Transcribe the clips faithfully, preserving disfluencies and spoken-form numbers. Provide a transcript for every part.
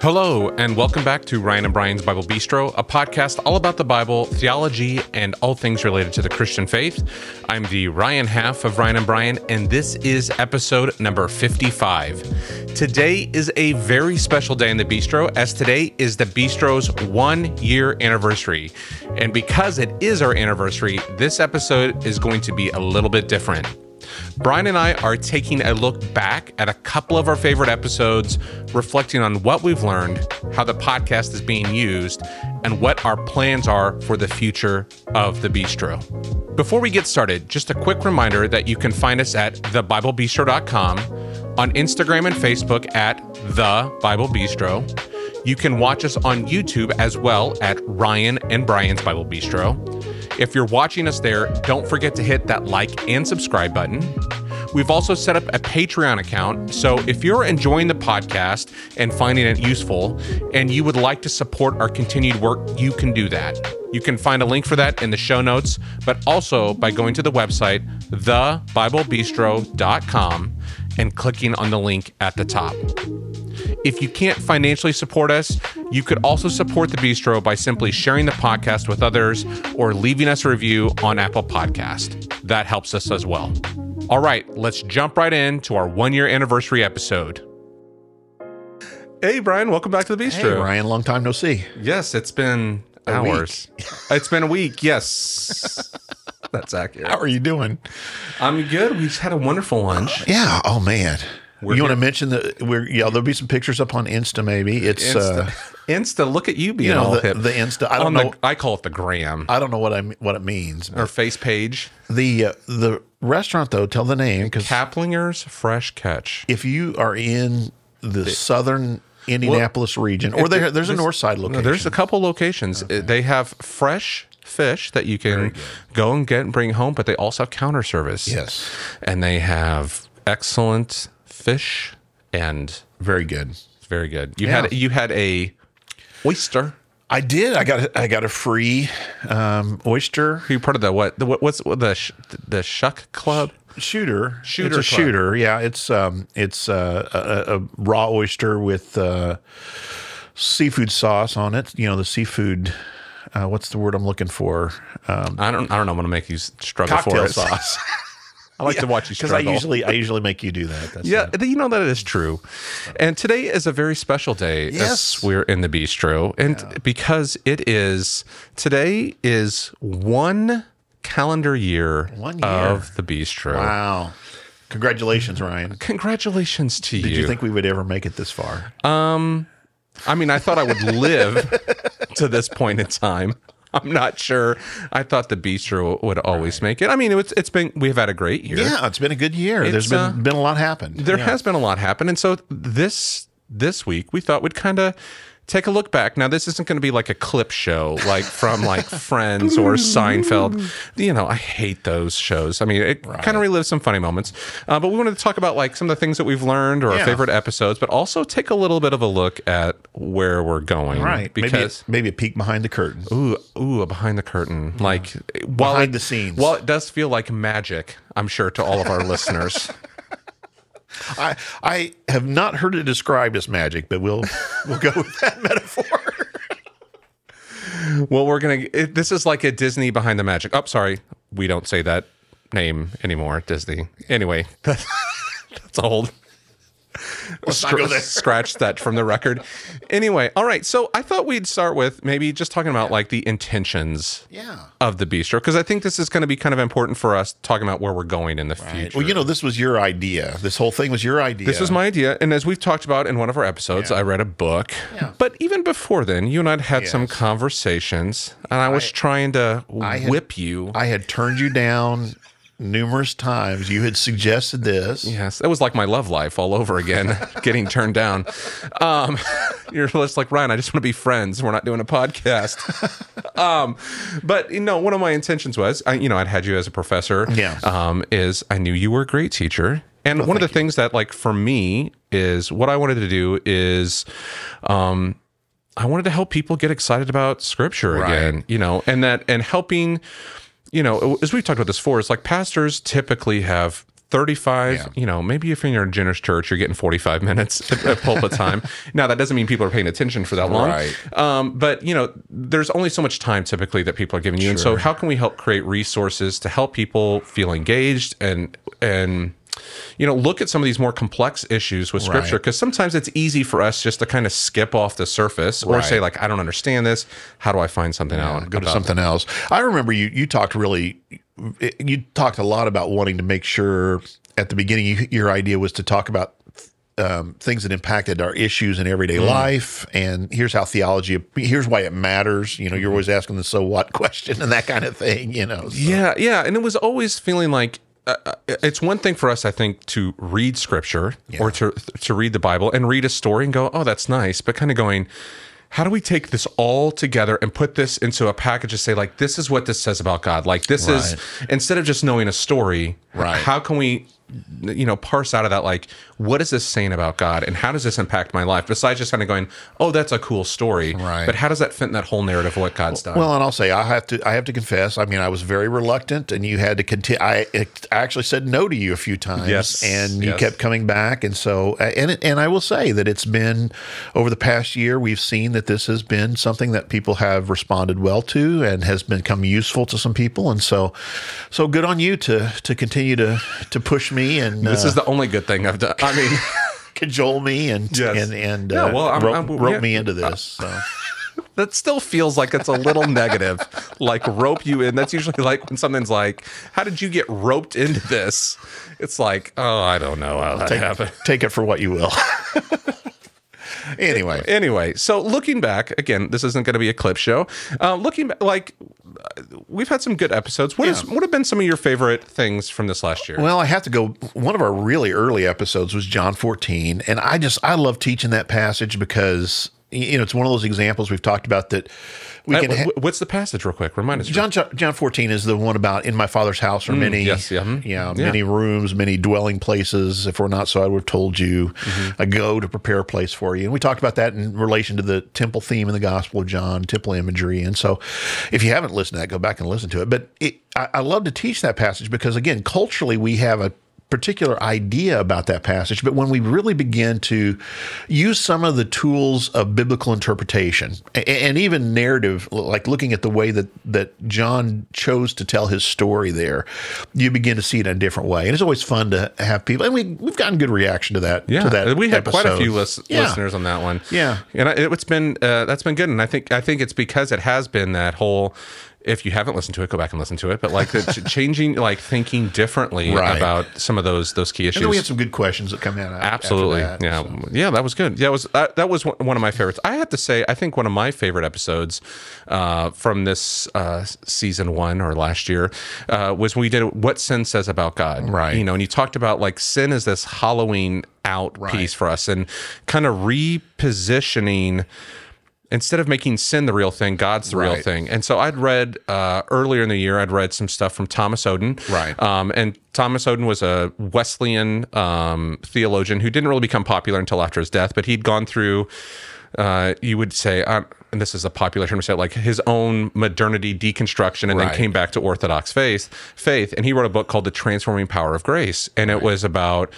Hello, and welcome back to Ryan and Brian's Bible Bistro, a podcast all about the Bible, theology, and all things related to the Christian faith. I'm the Ryan half of Ryan and Brian, and this is episode number fifty-five. Today is a very special day in the bistro, as today is the bistro's one-year anniversary. And because it is our anniversary, this episode is going to be a little bit different. Brian and I are taking a look back at a couple of our favorite episodes, reflecting on what we've learned, how the podcast is being used, and what our plans are for the future of the bistro. Before we get started, just a quick reminder that you can find us at the bible bistro dot com, on Instagram and Facebook at The Bible Bistro. You can watch us on YouTube as well at Ryan and Brian's Bible Bistro. If you're watching us there, don't forget to hit that like and subscribe button. We've also set up a Patreon account, so if you're enjoying the podcast and finding it useful, and you would like to support our continued work, you can do that. You can find a link for that in the show notes, but also by going to the website, the bible bistro dot com, and clicking on the link at the top. If you can't financially support us, you could also support the bistro by simply sharing the podcast with others or leaving us a review on Apple Podcast. That helps us as well. All right, let's jump right into our one-year anniversary episode. Hey, Brian, welcome back to the bistro. Hey, Ryan, long time no see. Yes, it's been a hours. It's been a week, yes. That's accurate. How are you doing? I'm good. We just had a wonderful lunch. Yeah. Oh, man. We're you here. Want to mention that we're, yeah, there'll be some pictures up on Insta, maybe. It's Insta. Uh, Insta, look at you being you know, all the, hip. The Insta, I don't on know. The, I call it the gram. I don't know what I what it means. Or face page. The uh, the restaurant, though, tell the name. Kaplinger's Fresh Catch. If you are in the it, southern Indianapolis well, region, or there, there's, there's a north side location. No, there's a couple locations. Okay. They have fresh fish that you can go and get and bring home, but they also have counter service. Yes. And they have excellent fish and very good, very good. You yeah. had you had a oyster. I did. I got a, I got a free um, oyster. You're part of the what? The, what what's the sh, the Shuck Club? Shooter, shooter, it's a club. Shooter. Yeah, it's um, it's uh, a, a raw oyster with uh, seafood sauce on it. You know, the seafood. Uh, what's the word I'm looking for? Um, I don't. I don't know. I'm going to make you struggle for it. Cocktail sauce. I like yeah, to watch you struggle. Because I usually, I usually make you do that. That's yeah, not... you know that is true. And today is a very special day. Yes. As we're in the bistro. And yeah. because it is, today is one calendar year, one year. of the bistro. Wow. Congratulations, Ryan. Congratulations to Did you. Did you think we would ever make it this far? Um, I mean, I thought I would live to this point in time. I'm not sure. I thought the bistro would always right. make it. I mean, it's it's been we've had a great year. Yeah, it's been a good year. It's, There's been uh, been a lot happen. There yeah. has been a lot happen, and so this this week we thought we'd kind of take a look back. Now, this isn't going to be like a clip show, like from like Friends or Seinfeld. You know, I hate those shows. I mean, it right. kind of relives some funny moments. Uh, but we wanted to talk about like some of the things that we've learned or yeah. our favorite episodes, but also take a little bit of a look at where we're going. Right. Because maybe, maybe a peek behind the curtain. Ooh, ooh, a behind the curtain. Yeah. Like while behind it, the scenes. While it does feel like magic, I'm sure, to all of our listeners. I I have not heard it described as magic, but we'll we'll go with that metaphor. Well, we're gonna. It, this is like a Disney behind the magic. Oh, sorry, we don't say that name anymore. Disney. Anyway, that, that's old. Let's Scr- not go there. Scratch that from the record. Anyway, all right. So I thought we'd start with maybe just talking about like the intentions yeah. of the bistro, because I think this is going to be kind of important for us talking about where we're going in the right. future. Well, you know, this was your idea. This whole thing was your idea. This was my idea. And as we've talked about in one of our episodes, yeah. I read a book. Yeah. But even before then, you and I had had yes. some conversations, and I, I was trying to had, whip you. I had turned you down numerous times. You had suggested this. Yes, that was like my love life all over again, getting turned down. Um, you're just like, Ryan, I just want to be friends. We're not doing a podcast. Um, but, you know, one of my intentions was, I, you know, I'd had you as a professor. Yeah. Um, is I knew you were a great teacher. And well, one of the you. things that, like, for me is what I wanted to do is um, I wanted to help people get excited about Scripture right. again, you know, and that and helping... You know, as we've talked about this before, it's like pastors typically have thirty-five, yeah. you know, maybe if you're in a generous church, you're getting forty-five minutes at, at pulpit time. Now, that doesn't mean people are paying attention for that long. Right. Um, but, you know, there's only so much time typically that people are giving you. Sure. And so how can we help create resources to help people feel engaged and and... you know, look at some of these more complex issues with Scripture, because right. sometimes it's easy for us just to kind of skip off the surface or right. say, like, I don't understand this. How do I find something yeah, out? Go to something it? else. I remember you you talked really, you talked a lot about wanting to make sure at the beginning you, your idea was to talk about um, things that impacted our issues in everyday mm. life, and here's how theology, here's why it matters. You know, you're always asking the so what question and that kind of thing, you know. So. Yeah, yeah. And it was always feeling like, Uh, it's one thing for us, I think, to read Scripture yeah. or to to read the Bible and read a story and go, oh, that's nice, but kind of going, how do we take this all together and put this into a package to say, like, this is what this says about God? Like, this right. is, instead of just knowing a story, right. how can we, you know, parse out of that, like, what is this saying about God and how does this impact my life? Besides just kind of going, oh, that's a cool story, right. but how does that fit in that whole narrative of what God's done? Well, and I'll say, I have to, I have to confess, I mean, I was very reluctant and you had to continue. I, I actually said no to you a few times yes. and you yes. kept coming back. And so, and, it, and I will say that it's been, over the past year, we've seen that that this has been something that people have responded well to and has become useful to some people. And so, so good on you to, to continue to, to push me. And this uh, is the only good thing I've done. I mean, cajole me and, yes. and, and yeah, well, uh, I'm, rope, I'm, rope yeah. me into this. Uh, so. That still feels like it's a little negative, like rope you in. That's usually like when something's like, how did you get roped into this? It's like, oh, I don't know how that take, happened. Take it for what you will. Anyway, anyway, so looking back, again, this isn't going to be a clip show. Uh, looking back, like, we've had some good episodes. What, yeah. is, what have been some of your favorite things from this last year? Well, I have to go. One of our really early episodes was John fourteen. And I just, I love teaching that passage because, you know, it's one of those examples we've talked about that we I, can. Ha- what's the passage, real quick? Remind us. John John fourteen is the one about in my Father's house are mm, many, yes, yeah. Mm, yeah, yeah, many rooms, many dwelling places. If we're not so, I would have told you. Mm-hmm. I go to prepare a place for you, and we talked about that in relation to the temple theme in the Gospel of John, temple imagery. And so, if you haven't listened to that, go back and listen to it. But it, I, I love to teach that passage because, again, culturally we have a particular idea about that passage, but when we really begin to use some of the tools of biblical interpretation and, and even narrative, like looking at the way that, that John chose to tell his story there, you begin to see it in a different way. And it's always fun to have people, and we, we've gotten good reaction to that. Yeah, to that we had episode. quite a few lis- yeah. listeners on that one. Yeah. And it, it's been, uh, that's been good. And I think, I think it's because it has been that whole, if you haven't listened to it, go back and listen to it. But like the changing, like thinking differently right. about some of those those key issues. And then we had some good questions that come out. Absolutely, after that, yeah, so. yeah, that was good. That was uh, that was one of my favorites. I have to say, I think one of my favorite episodes uh, from this uh, season one or last year uh, was when we did what sin says about God. Right. You know, and you talked about like sin is this hollowing out right. piece for us and kind of repositioning. Instead of making sin the real thing, God's the right. real thing. And so I'd read uh, earlier in the year, I'd read some stuff from Thomas Oden. Right. Um, and Thomas Oden was a Wesleyan um, theologian who didn't really become popular until after his death, but he'd gone through, uh, you would say, I'm, and this is a popular term to say, like his own modernity deconstruction and right. then came back to Orthodox faith, faith. And he wrote a book called The Transforming Power of Grace. And right. it was about...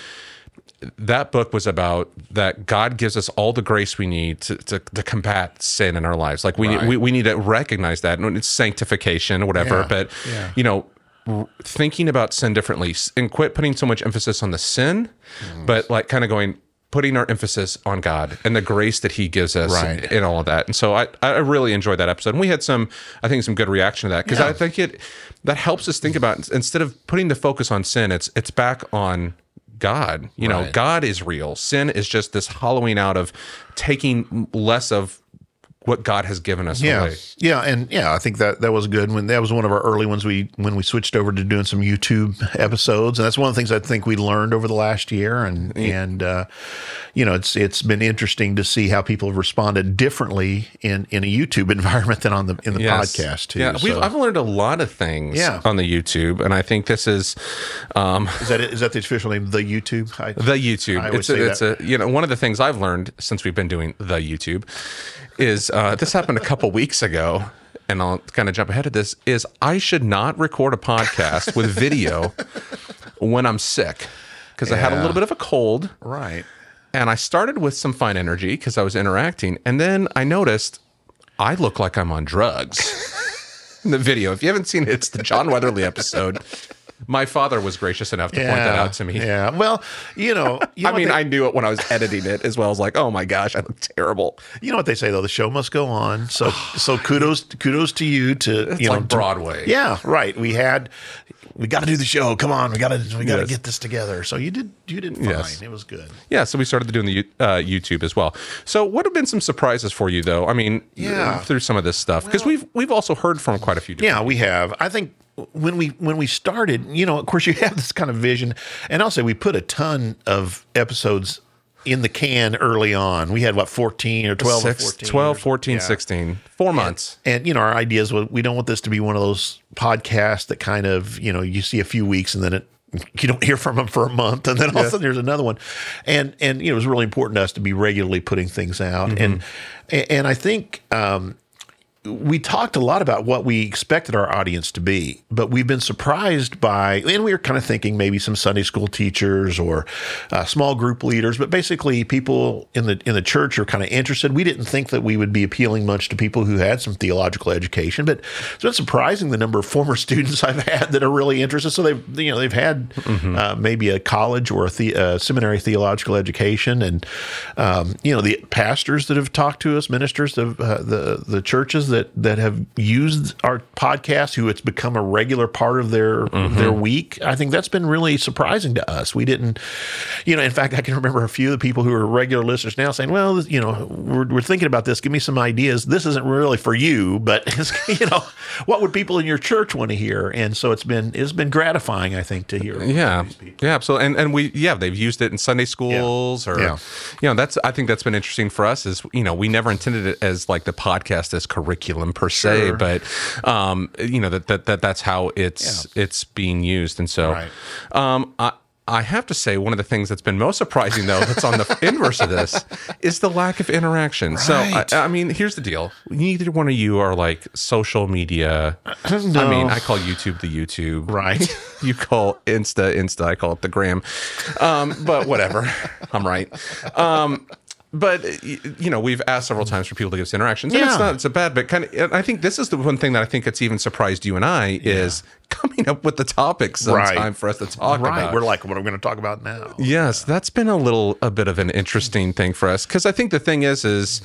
That book was about that God gives us all the grace we need to to, to combat sin in our lives. Like we, right. we we need to recognize that, and it's sanctification or whatever. Yeah. But yeah. you know, r- thinking about sin differently and quit putting so much emphasis on the sin, mm. but like kind of going putting our emphasis on God and the grace that He gives us right. and, and all of that. And so I I really enjoyed that episode. And we had some I think some good reaction to that because yeah. I think it that helps us think about instead of putting the focus on sin, it's it's back on. God, you know, right. God is real. Sin is just this hollowing out of taking less of what God has given us. Yeah. Away. Yeah. And yeah, I think that, that was good when that was one of our early ones. We, when we switched over to doing some YouTube episodes, and that's one of the things I think we learned over the last year. And, yeah. and, uh, you know, it's, it's been interesting to see how people have responded differently in, in a YouTube environment than on the, in the yes. podcast too. Yeah. So. We've, I've learned a lot of things yeah. on the YouTube. And I think this is, um, is that, is that the official name? The YouTube, I, the YouTube. I it's say a, that. It's a, you know, one of the things I've learned since we've been doing the YouTube is, Uh, this happened a couple weeks ago, and I'll kind of jump ahead of this, is I should not record a podcast with video when I'm sick, because yeah. I had a little bit of a cold. Right. And I started with some fine energy because I was interacting. And then I noticed I look like I'm on drugs in the video. If you haven't seen it, it's the John Weatherly episode. My father was gracious enough to yeah, point that out to me. Yeah. Well, you know. You know I mean, they, I knew it when I was editing it as well. I was like, oh my gosh, I look terrible. You know what they say, though? The show must go on. So so kudos kudos to you to, it's you like know. Broadway. To, yeah, right. We had, we got to do the show. Come on. We got to we got to yes. get this together. So you did you did fine. Yes. It was good. Yeah. So we started doing the uh, YouTube as well. So what have been some surprises for you, though? I mean, yeah. through some of this stuff. Because well, we've, we've also heard from quite a few different Yeah, we have. I think. When we when we started, you know, of course, you have this kind of vision, and I'll say we put a ton of episodes in the can early on. We had, what, fourteen or twelve Six, or fourteen? twelve, fourteen, yeah. sixteen, four months. And, and, you know, our idea is, well, we don't want this to be one of those podcasts that kind of, you know, you see a few weeks and then it, you don't hear from them for a month, and then all yeah. of a sudden there's another one. And, and you know, it was really important to us to be regularly putting things out. Mm-hmm. And, and I think... Um, we talked a lot about what we expected our audience to be, but we've been surprised by, and we were kind of thinking maybe some Sunday school teachers or uh, small group leaders, but basically people in the in the church are kind of interested. We didn't think that we would be appealing much to people who had some theological education, but it's been surprising the number of former students I've had that are really interested. So they've you know they've had mm-hmm. uh, maybe a college or a the, uh, seminary theological education, and um, you know the pastors that have talked to us, ministers of uh, the the churches. That, that have used our podcast, who it's become a regular part of their mm-hmm. their week. I think that's been really surprising to us. We didn't, you know, in fact, I can remember a few of the people who are regular listeners now saying, well, you know, we're, we're thinking about this. Give me some ideas. This isn't really for you, but, you know, what would people in your church want to hear? And so it's been it's been gratifying, I think, to hear. Yeah, yeah, absolutely. And, and we, yeah, they've used it in Sunday schools yeah. or, yeah. you know, that's, I think that's been interesting for us is, you know, we never intended it as like the podcast as curriculum. curriculum per se, sure. but um, you know that, that that that's how it's yeah. it's being used, and so right. um, I I have to say one of the things that's been most surprising though that's on the inverse of this is the lack of interaction. Right. So I, I mean, here's the deal: neither one of you are like social media. No. I mean, I call YouTube the YouTube, right? You call Insta Insta. I call it the Gram, um, but whatever. I'm right. Um, But, you know, we've asked several times for people to give us interactions. And yeah. it's not, it's a bad, but kind of, I think this is the one thing that I think it's even surprised you and I is yeah. coming up with the topics sometime right. for us to talk right. about. We're like, what are we going to talk about now? Yes, yeah. that's been a little, a bit of an interesting thing for us. Because I think the thing is, is,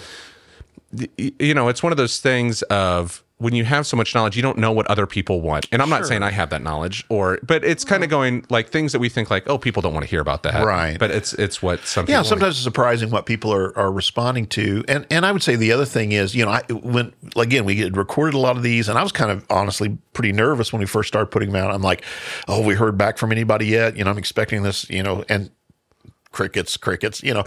you know, it's one of those things of, when you have so much knowledge, you don't know what other people want. And I'm sure. not saying I have that knowledge, or but it's kind of going like things that we think like, oh, people don't want to hear about that. Right. But it's it's what some yeah, people sometimes want. It's surprising what people are, are responding to. And and I would say the other thing is, you know, I when again, we had recorded a lot of these, and I was kind of honestly pretty nervous when we first started putting them out. I'm like, oh, we heard back from anybody yet? You know, I'm expecting this, you know, and crickets, crickets, you know.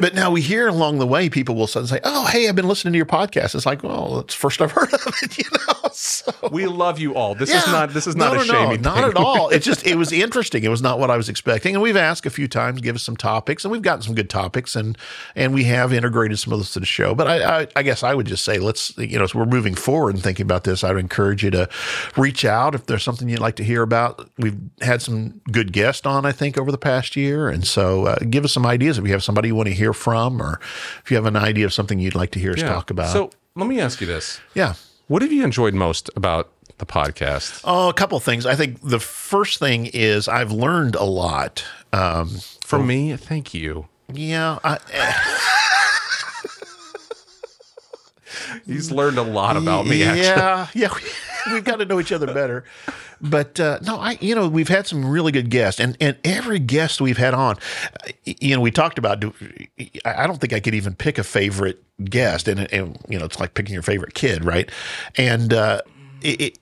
But now we hear along the way, people will suddenly say, oh, hey, I've been listening to your podcast. It's like, well, it's the first I've heard of it, you know. So, we love you all. This yeah. is not This is not no, a no, shaming no, thing. Not at all. It's just, it was interesting. It was not what I was expecting. And we've asked a few times, give us some topics, and we've gotten some good topics, and and we have integrated some of this to the show. But I, I, I guess I would just say, let's, you know, as we're moving forward and thinking about this, I would encourage you to reach out if there's something you'd like to hear about. We've had some good guests on, I think, over the past year. And so uh, give us some ideas if you have somebody you want to hear from, or if you have an idea of something you'd like to hear us yeah. talk about. So let me ask you this. Yeah. What have you enjoyed most about the podcast? Oh, a couple things. I think the first thing is I've learned a lot. Um, from me, thank you. Yeah. I, He's learned a lot about me, actually. Yeah. Yeah. We've got to know each other better. But uh, no, I you know, we've had some really good guests, and, and every guest we've had on, you know, we talked about, do, I don't think I could even pick a favorite guest, and, and you know, it's like picking your favorite kid, right? And uh, it, it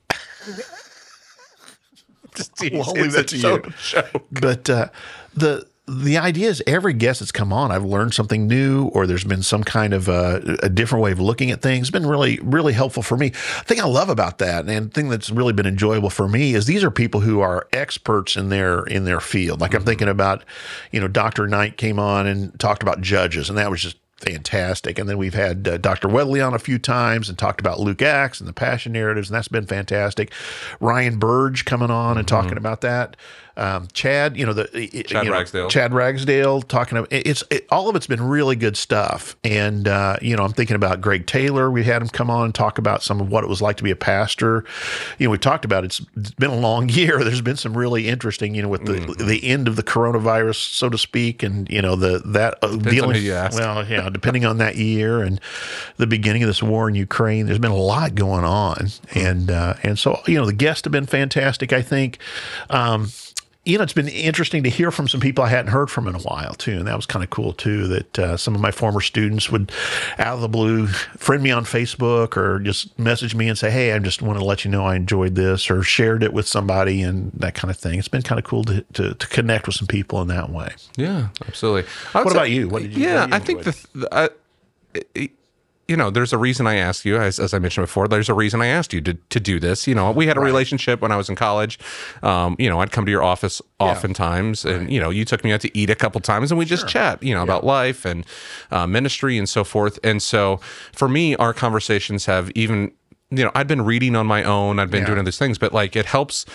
just geez, we'll leave that to you. Joke. But uh, the The idea is every guest that's come on, I've learned something new, or there's been some kind of a, a different way of looking at things. It's been really, really helpful for me. The thing I love about that, and the thing that's really been enjoyable for me, is these are people who are experts in their in their field. Like I'm thinking about, you know, Doctor Knight came on and talked about judges, and that was just fantastic. And then we've had uh, Doctor Wedley on a few times and talked about Luke Acts and the Passion Narratives, and that's been fantastic. Ryan Burge coming on and mm-hmm. talking about that. Um, Chad, you know, the it, Chad you know, Ragsdale. Chad Ragsdale talking about it's it, all of it's been really good stuff. And, uh, you know, I'm thinking about Greg Taylor. We had him come on and talk about some of what it was like to be a pastor. You know, we've talked about it. It's been a long year. There's been some really interesting, you know, with the, mm-hmm. the end of the coronavirus, so to speak. And, you know, the that uh, dealing, well, you know, depending on that year and the beginning of this war in Ukraine, there's been a lot going on. And, uh, and so, you know, the guests have been fantastic, I think. Um, You know, it's been interesting to hear from some people I hadn't heard from in a while, too. And that was kind of cool, too, that uh, some of my former students would, out of the blue, friend me on Facebook or just message me and say, hey, I just want to let you know I enjoyed this, or shared it with somebody and that kind of thing. It's been kind of cool to to, to connect with some people in that way. Yeah, absolutely. What say, about you? What did you Yeah, did you I think, the, the, I, it, you know, there's a reason I asked you, as, as I mentioned before, there's a reason I asked you to, to do this. You know, we had a right. relationship when I was in college. Um, you know, I'd come to your office oftentimes, yeah. right. and, you know, you took me out to eat a couple times, and we just sure. chat, you know, yeah. about life and uh, ministry and so forth. And so for me, our conversations have even, you know, I've been reading on my own, I've been yeah. doing other things, but like it helps.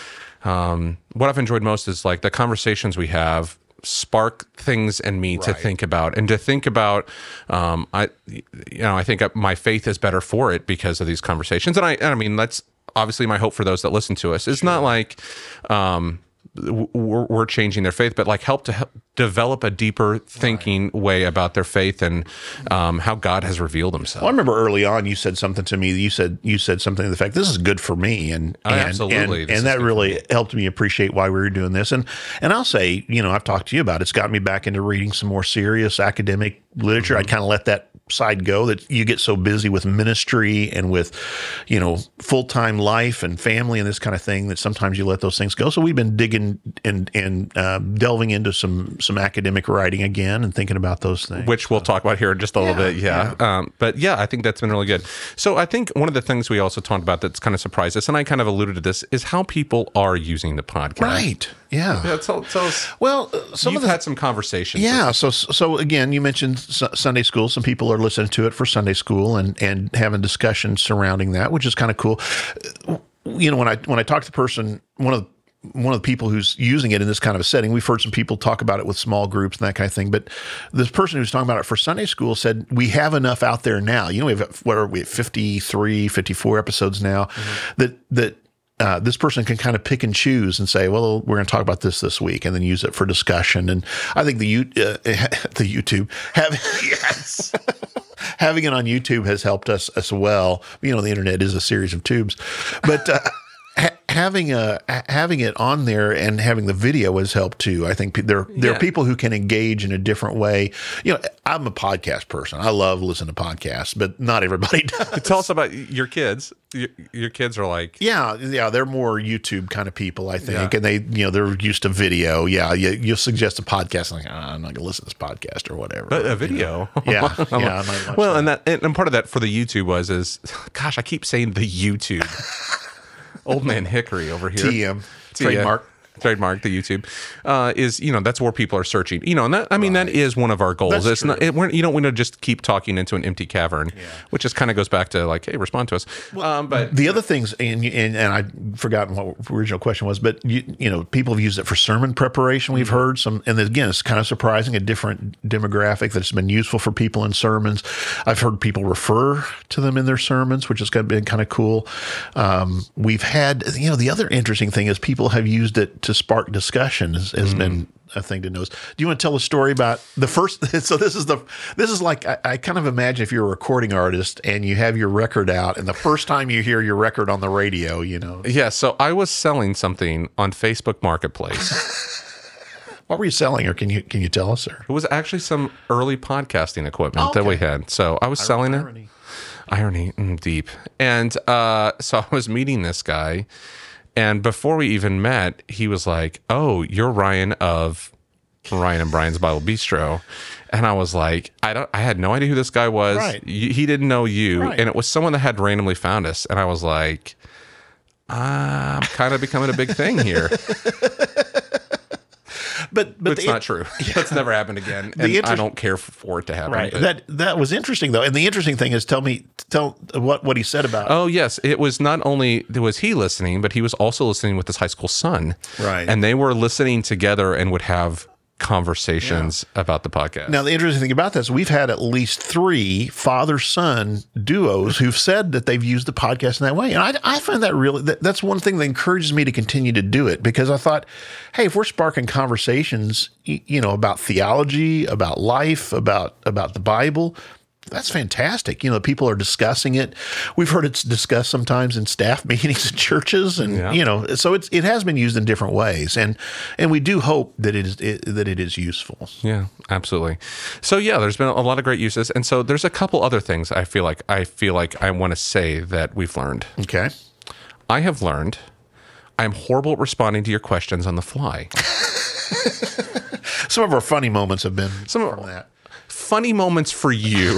Um, what I've enjoyed most is like the conversations we have spark things in me right. to think about and to think about. Um, I, you know, I think my faith is better for it because of these conversations. And I, and I mean, that's obviously my hope for those that listen to us. It's sure. not like, um, we're, we're changing their faith, but like help to help develop a deeper thinking right. way about their faith and um, how God has revealed himself. Well, I remember early on you said something to me. You said you said something to the fact, this is good for me. And, oh, and absolutely. And, and that really helped me appreciate why we were doing this. And and I'll say, you know, I've talked to you about it. It's got me back into reading some more serious academic literature. Mm-hmm. I kind of let that side go, that you get so busy with ministry and with, you know, full-time life and family and this kind of thing that sometimes you let those things go. So we've been digging and and uh, delving into some some academic writing again and thinking about those things. Which we'll so. talk about here in just a yeah, little bit, yeah. yeah. Um, but yeah, I think that's been really good. So I think one of the things we also talked about that's kind of surprised us, and I kind of alluded to this, is how people are using the podcast. Right. Yeah. yeah tell, tell us, well, some you've of the, had some conversations. Yeah. So, so again, you mentioned su- Sunday school. Some people are listening to it for Sunday school and, and having discussions surrounding that, which is kind of cool. You know, when I when I talk to the person, one of the, one of the people who's using it in this kind of a setting, we've heard some people talk about it with small groups and that kind of thing. But this person who's talking about it for Sunday school said, we have enough out there now. You know, we have what are we at fifty-three, fifty-four episodes now mm-hmm. that that. Uh, this person can kind of pick and choose and say, well, we're going to talk about this this week and then use it for discussion. And I think the U- uh, the YouTube have, yes. having it on YouTube has helped us as well. You know, the internet is a series of tubes, but uh, ha- having a having it on there and having the video has helped too. I think pe- there there yeah. are people who can engage in a different way. You know, I'm a podcast person. I love listening to podcasts, but not everybody does. Tell us about your kids. Your, your kids are like yeah yeah they're more YouTube kind of people, I think yeah. and they you know they're used to video. Yeah you, you'll suggest a podcast like, oh, I'm not gonna listen to this podcast or whatever, but a video you know? yeah yeah I might watch well that. and that and part of that for the YouTube was is gosh I keep saying the YouTube old man Hickory over here T M trademark trademark the YouTube uh, is, you know, that's where people are searching, you know, and that, I mean, right. that is one of our goals. That's it's true. not, it, we're, you don't want to just keep talking into an empty cavern, yeah. which just kind of goes back to like, hey, respond to us. Well, um, but the other things, and, and, and I've forgotten what the original question was, but you, you know, people have used it for sermon preparation. We've heard some, and again, it's kind of surprising, a different demographic that's been useful for people in sermons. I've heard people refer to them in their sermons, which has been kind of cool. Um, we've had, you know, the other interesting thing is people have used it to spark discussion has, has mm. been a thing to notice. Do you want to tell a story about the first? So this is the this is like I, I kind of imagine if you're a recording artist and you have your record out, and the first time you hear your record on the radio, you know. Yeah. So I was selling something on Facebook Marketplace. What were you selling, or can you can you tell us, sir? It was actually some early podcasting equipment oh, okay. that we had. So I was Iron- selling irony. it. Irony mm, deep, and uh, so I was meeting this guy. And before we even met, he was like, oh, you're Ryan of Ryan and Brian's Bible Bistro. And I was like, I don't, I had no idea who this guy was. Right. Y- he didn't know you. Right. And it was someone that had randomly found us. And I was like, I'm kind of becoming a big thing here. but but it's not true. That's never happened again, and inter- I don't care for it to happen. Right. But. That that was interesting though, and the interesting thing is, tell me, tell what what he said about. Oh yes, it was not only was he listening, but he was also listening with his high school son. Right, and they were listening together and would have conversations yeah. about the podcast. Now, the interesting thing about this, we've had at least three father-son duos who've said that they've used the podcast in that way. And I, I find that really, that, that's one thing that encourages me to continue to do it, because I thought, hey, if we're sparking conversations, you know, about theology, about life, about, about the Bible, that's fantastic. You know, people are discussing it. We've heard it's discussed sometimes in staff meetings at churches, and yeah. you know, so it's it has been used in different ways, and and we do hope that it is it, that it is useful. Yeah, absolutely. So yeah, there's been a lot of great uses, and so there's a couple other things I feel like I feel like I want to say that we've learned. Okay, I have learned I'm horrible at responding to your questions on the fly. Some of our funny moments have been some of that. Funny moments for you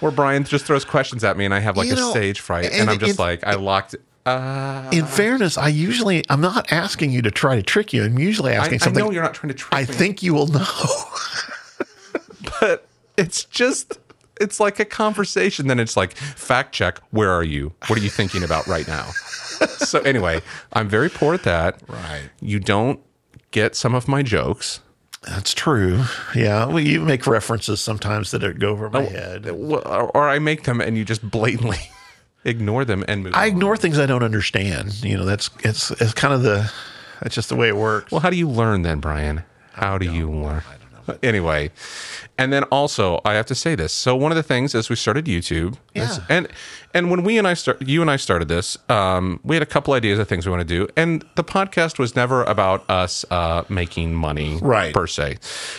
where Brian just throws questions at me and I have like you know, a stage fright and, and I'm just and, like, I locked it. Uh, in fairness, I usually, I'm not asking you to try to trick you. I'm usually asking I, something. I know you're not trying to trick I me. I think you will know. But it's just, it's like a conversation. Then it's like, fact check, where are you? What are you thinking about right now? So anyway, I'm very poor at that. Right. You don't get some of my jokes. That's true. Yeah. Well, you make references sometimes that go over my oh, head. Or I make them and you just blatantly ignore them and move I on. Ignore things I don't understand. You know, that's it's it's kind of the, that's just the way it works. Well, how do you learn then, Brian? How do you learn? I don't know. Anyway. And then also, I have to say this. So one of the things is we started YouTube. Yeah. And and when we and I start, you and I started this, um, we had a couple ideas of things we want to do. And the podcast was never about us uh, making money right. per se.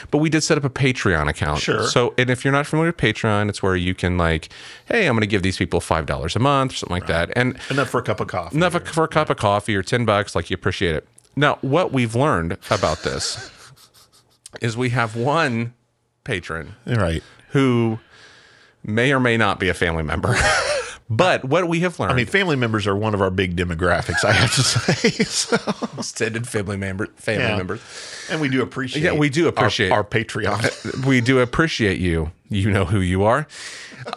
But we did set up a Patreon account. Sure. So, and if you're not familiar with Patreon, it's where you can like, hey, I'm going to give these people five dollars a month or something like right. that. And enough for a cup of coffee. Enough or, for a cup yeah. of coffee or ten bucks. Like you appreciate it. Now, what we've learned about this is we have one... patron right who may or may not be a family member. But what we have learned, I mean, family members are one of our big demographics, I have to say. So extended family members family yeah. members and we do appreciate yeah we do appreciate our, our Patreon. We do appreciate you you know who you are.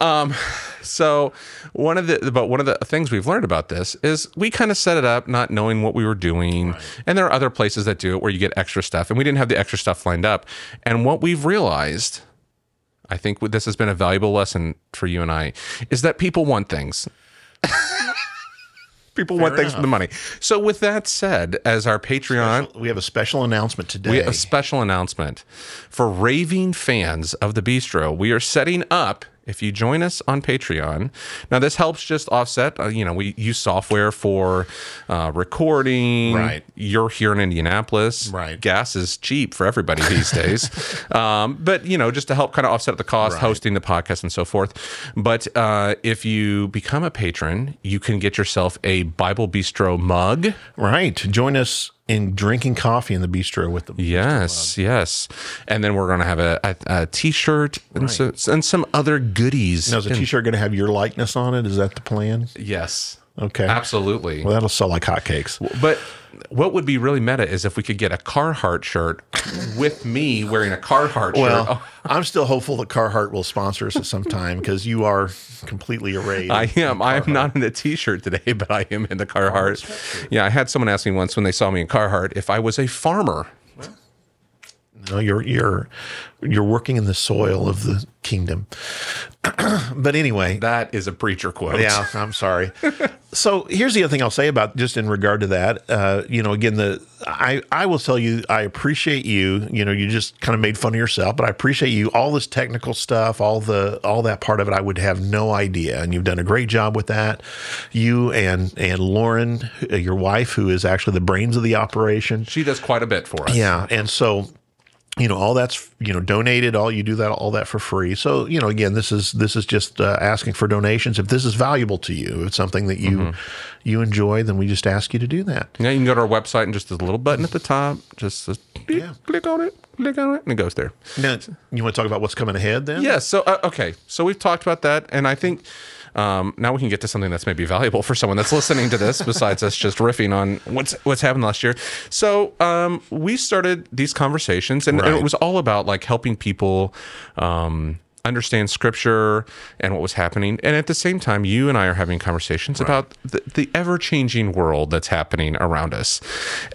Um so one of the but one of the things we've learned about this is we kind of set it up not knowing what we were doing, right. and there are other places that do it where you get extra stuff, and we didn't have the extra stuff lined up. And what we've realized, I think this has been a valuable lesson for you and I, is that people want things. People Fair want enough. Things for the money. So with that said, as our Patreon... Special, we have a special announcement today. We have a special announcement. For raving fans of The Bistro, we are setting up... If you join us on Patreon, now this helps just offset, uh, you know, we use software for uh, recording. Right. You're here in Indianapolis. Right. Gas is cheap for everybody these days. Um, but, you know, just to help kind of offset the cost, right. hosting the podcast and so forth. But uh, if you become a patron, you can get yourself a Bible Bistro mug. Right. Join us. In drinking coffee in the bistro with the yes, club. Yes, and then we're going to have a, a, a t-shirt and, right. so, and some other goodies. Now, is a t-shirt going to have your likeness on it? Is that the plan? Yes. Okay. Absolutely. Well, that'll sell like hotcakes. But what would be really meta is if we could get a Carhartt shirt with me wearing a Carhartt shirt. Well, oh. I'm still hopeful that Carhartt will sponsor us at some time, because you are completely arrayed. I am. I am not in a t-shirt today, but I am in the Carhartt. Oh, yeah, I had someone ask me once when they saw me in Carhartt if I was a farmer. Well, no, you're you're you're working in the soil of the kingdom. But anyway, that is a preacher quote. Yeah, I'm sorry. So here's the other thing I'll say about just in regard to that. Uh, you know, again, the I, I will tell you, I appreciate you. You know, you just kind of made fun of yourself, but I appreciate you. All this technical stuff, all the all that part of it, I would have no idea. And you've done a great job with that. You and and Lauren, your wife, who is actually the brains of the operation. She does quite a bit for us. Yeah, and so... You know, all that's, you know, donated, all you do that, all that for free. So, you know, again, this is, this is just uh, asking for donations. If this is valuable to you, if it's something that you, mm-hmm. you enjoy, then we just ask you to do that. Yeah. You can go to our website and just there's a little button at the top, just a, yeah. click on it, click on it, and it goes there. Now, you want to talk about what's coming ahead then? Yeah. So, uh, okay. So we've talked about that. And I think Um, now we can get to something that's maybe valuable for someone that's listening to this, besides us just riffing on what's what's happened last year. So um, we started these conversations, and, right. and it was all about like helping people um, understand Scripture and what was happening. And at the same time, you and I are having conversations right. about the, the ever-changing world that's happening around us.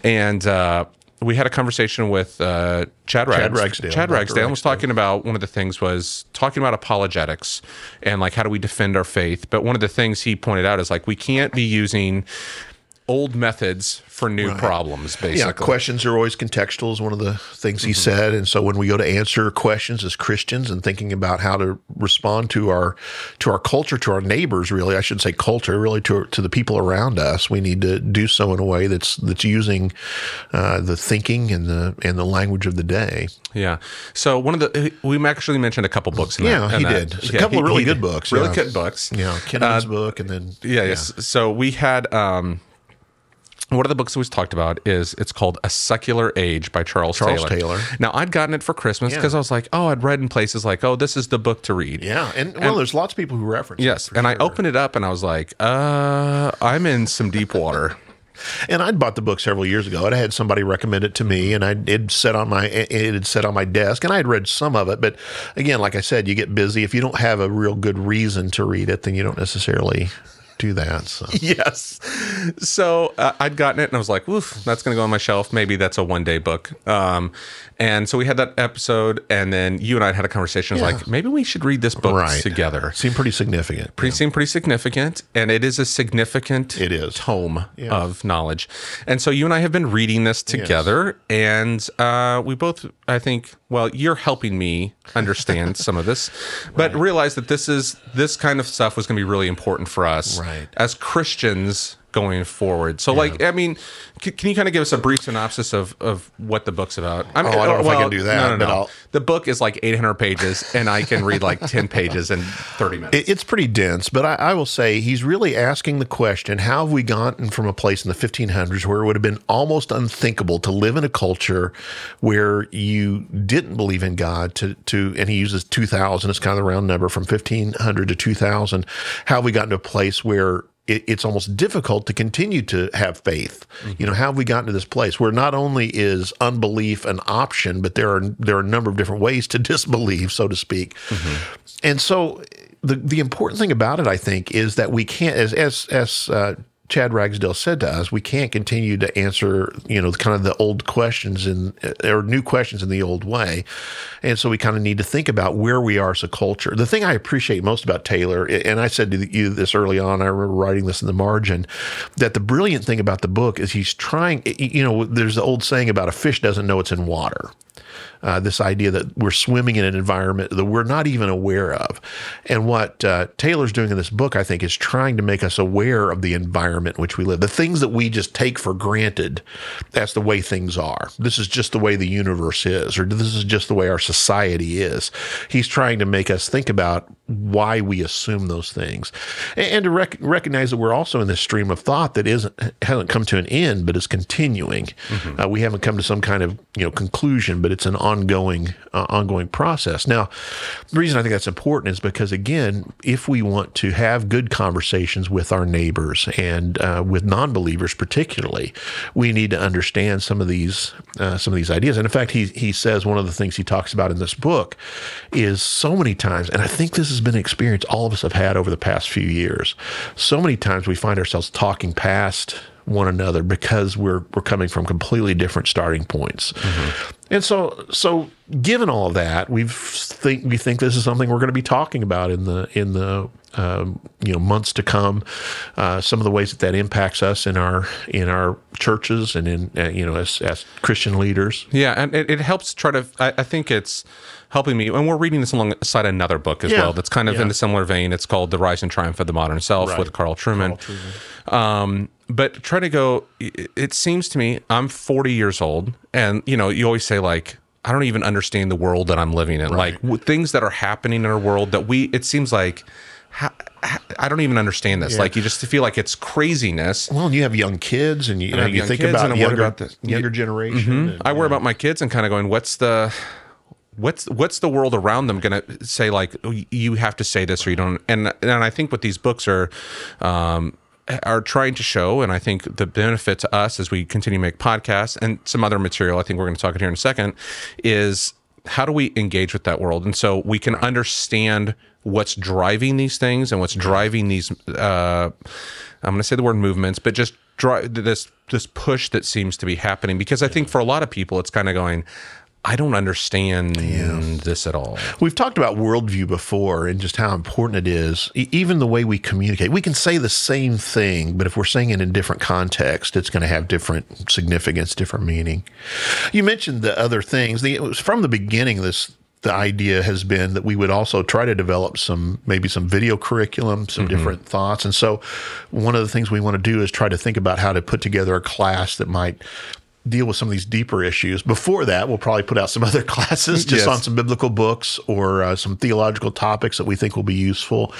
And uh, we had a conversation with uh, Chad, Rags- Chad Ragsdale. Chad Ragsdale, Ragsdale was talking about, one of the things was talking about apologetics and like how do we defend our faith. But one of the things he pointed out is like we can't be using old methods for new right. problems, basically. Yeah, questions are always contextual is one of the things he mm-hmm. said. And so when we go to answer questions as Christians and thinking about how to respond to our to our culture, to our neighbors, really, I shouldn't say culture, really to to the people around us, we need to do so in a way that's that's using uh, the thinking and the and the language of the day. Yeah. So one of the we actually mentioned a couple books. In yeah, that, he in did. That. So yeah, a couple he, of really good did. books. Really yeah. good books. Yeah, Kennedy's uh, book, and then yeah. yeah. So we had. Um, One of the books that we've talked about is it's called A Secular Age by Charles, Charles Taylor. Taylor. Now, I'd gotten it for Christmas because yeah. I was like, oh, I'd read in places like, oh, this is the book to read. Yeah. And, and well, there's lots of people who reference yes, it. Yes. And sure. I opened it up and I was like, uh, I'm in some deep water. And I'd bought the book several years ago. I'd had somebody recommend it to me, and I it sat on my it had sat on my desk, and I had read some of it. But again, like I said, you get busy. If you don't have a real good reason to read it, then you don't necessarily do that. So. Yes. So uh, I'd gotten it and I was like, oof, that's going to go on my shelf. Maybe that's a one day book. Um, and so we had that episode, and then you and I had a conversation. Yeah. I was like, maybe we should read this book right. together. Seemed pretty significant. Pretty, yeah. Seemed pretty significant. And it is a significant it is. tome yeah. of knowledge. And so you and I have been reading this together, yes. and uh, we both, I think, well, you're helping me understand some of this, but right. realize that this is this kind of stuff was going to be really important for us right. as Christians going forward. So, yeah. like, I mean, c- can you kind of give us a brief synopsis of, of what the book's about? I mean, oh, I don't know well, if I can do that. No, no, no. The book is like eight hundred pages, and I can read like ten pages in thirty minutes. It's pretty dense, but I, I will say he's really asking the question, how have we gotten from a place in the fifteen hundreds where it would have been almost unthinkable to live in a culture where you didn't believe in God to, to and he uses two thousand as kind of the round number, from fifteen hundred to two thousand. How have we gotten to a place where it's almost difficult to continue to have faith? Mm-hmm. You know, how have we gotten to this place where not only is unbelief an option, but there are there are a number of different ways to disbelieve, so to speak. Mm-hmm. And so the the important thing about it, I think, is that we can't, as as as uh, Chad Ragsdale said to us, we can't continue to answer, you know, kind of the old questions in, or new questions in the old way. And so we kind of need to think about where we are as a culture. The thing I appreciate most about Taylor, and I said to you this early on, I remember writing this in the margin, that the brilliant thing about the book is he's trying, you know, there's the old saying about a fish doesn't know it's in water. Uh, this idea that we're swimming in an environment that we're not even aware of. And what uh, Taylor's doing in this book, I think, is trying to make us aware of the environment in which we live, the things that we just take for granted. That's the way things are. This is just the way the universe is, or this is just the way our society is. He's trying to make us think about why we assume those things, and, and to rec- recognize that we're also in this stream of thought that isn't hasn't come to an end, but is continuing. Mm-hmm. Uh, we haven't come to some kind of you know conclusion, but it's an ongoing uh, ongoing process. Now, the reason I think that's important is because, again, if we want to have good conversations with our neighbors and uh, with non-believers particularly, we need to understand some of these uh, some of these ideas. And in fact, he he says one of the things he talks about in this book is so many times, and I think this is has been an experience all of us have had over the past few years. So many times we find ourselves talking past one another because we're we're coming from completely different starting points. Mm-hmm. And so so given all that, we've think we think this is something we're going to be talking about in the in the um, you know months to come. Uh, some of the ways that that impacts us in our in our churches and in uh, you know as, as Christian leaders. Yeah, and it, it helps try to. I, I think it's helping me, and we're reading this alongside another book as yeah. well. That's kind of yeah. in a similar vein. It's called The Rise and Triumph of the Modern Self right. with Carl Truman. Carl Truman. Um, But try to go, it seems to me, I'm forty years old, and, you know, you always say, like, I don't even understand the world that I'm living in. Right. Like, w- things that are happening in our world that we, it seems like, ha- ha- I don't even understand this. Yeah. Like, you just feel like it's craziness. Well, and you have young kids, and you, and know, you think about younger, about the younger generation. Mm-hmm. And, I worry yeah. about my kids and kind of going, what's the... what's what's the world around them going to say, like, oh, you have to say this or you don't? And and I think what these books are um, are trying to show, and I think the benefit to us as we continue to make podcasts and some other material, I think we're going to talk about here in a second, is how do we engage with that world? And so we can understand what's driving these things and what's driving these, uh, I'm going to say the word movements, but just drive this this push that seems to be happening. Because I think for a lot of people, it's kind of going, I don't understand yeah. this at all. We've talked about worldview before and just how important it is. E- even the way we communicate, we can say the same thing, but if we're saying it in different context, it's going to have different significance, different meaning. You mentioned the other things. The, it was from the beginning, this the idea has been that we would also try to develop some, maybe some video curriculum, some mm-hmm. different thoughts. And so one of the things we want to do is try to think about how to put together a class that might deal with some of these deeper issues. Before that, we'll probably put out some other classes just yes. on some biblical books or uh, some theological topics that we think will be useful.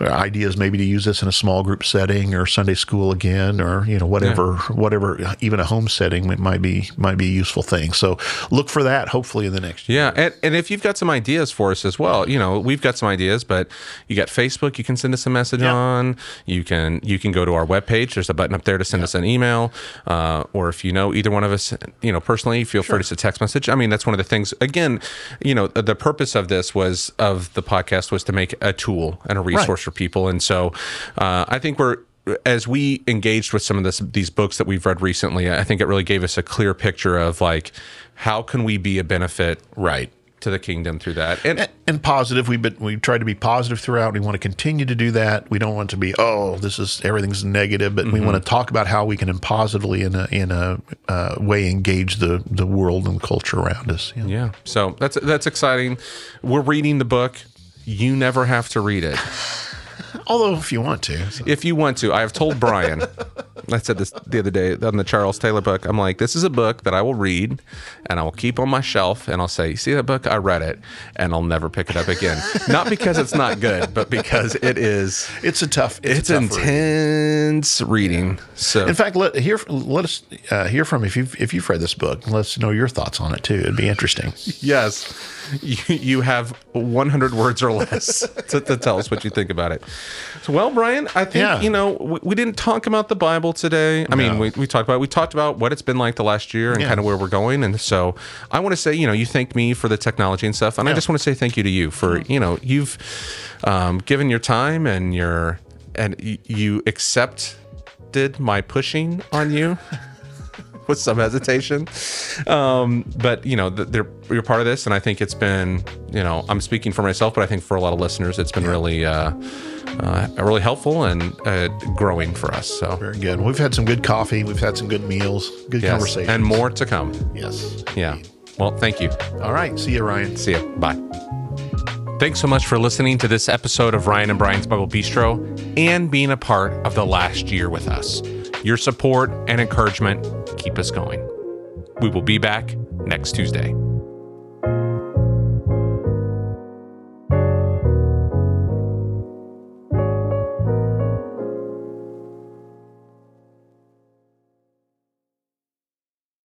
Or ideas maybe to use this in a small group setting or Sunday school again, or you know whatever, yeah. whatever, even a home setting it might be might be a useful thing. So look for that hopefully in the next year. Yeah, and, and if you've got some ideas for us as well, you know we've got some ideas, but you got Facebook, you can send us a message yeah. on. You can you can go to our webpage. There's a button up there to send yeah. us an email, uh, or if you know either one of us, you know, personally, feel sure. free to text message. I mean, that's one of the things, again, you know, the purpose of this was, of the podcast was to make a tool and a resource right. for people. And so uh, I think we're, as we engaged with some of this, these books that we've read recently, I think it really gave us a clear picture of like, how can we be a benefit right. to the kingdom through that, and and, and positive. We've been, we've tried to be positive throughout. We want to continue to do that. We don't want to be oh, this is everything's negative, but mm-hmm. we want to talk about how we can positively in a in a uh, way engage the the world and culture around us. Yeah. yeah, so that's that's exciting. We're reading the book. You never have to read it. Although, if you want to. So. If you want to. I have told Brian, I said this the other day on the Charles Taylor book, I'm like, this is a book that I will read and I will keep on my shelf and I'll say, you see that book? I read it and I'll never pick it up again. Not because it's not good, but because it is. It's a tough, it's, it's a intense reading. reading. Yeah. So, in fact, let, hear, let us uh, hear from if you've, if you've read this book. Let us know your thoughts on it too. It'd be interesting. Yes. You, you have one hundred words or less to, to tell us what you think about it. So, well, Brian, I think, yeah. you know, we, we didn't talk about the Bible today. I no. mean, we, we talked about we talked about what it's been like the last year and yeah. kind of where we're going. And so I want to say, you know, you thanked me for the technology and stuff. And yeah. I just want to say thank you to you for, you know, you've um, given your time and your and you accepted my pushing on you. With some hesitation, um, but you know they're, you're part of this, and I think it's been, you know, I'm speaking for myself, but I think for a lot of listeners, it's been yeah. really, uh, uh, really helpful and uh, growing for us. So very good. We've had some good coffee, we've had some good meals, good yes. conversations, and more to come. Yes. Yeah. Well, thank you. All right. See you, Ryan. See you. Bye. Thanks so much for listening to this episode of Ryan and Brian's Bible Bistro and being a part of the last year with us. Your support and encouragement keep us going. We will be back next Tuesday.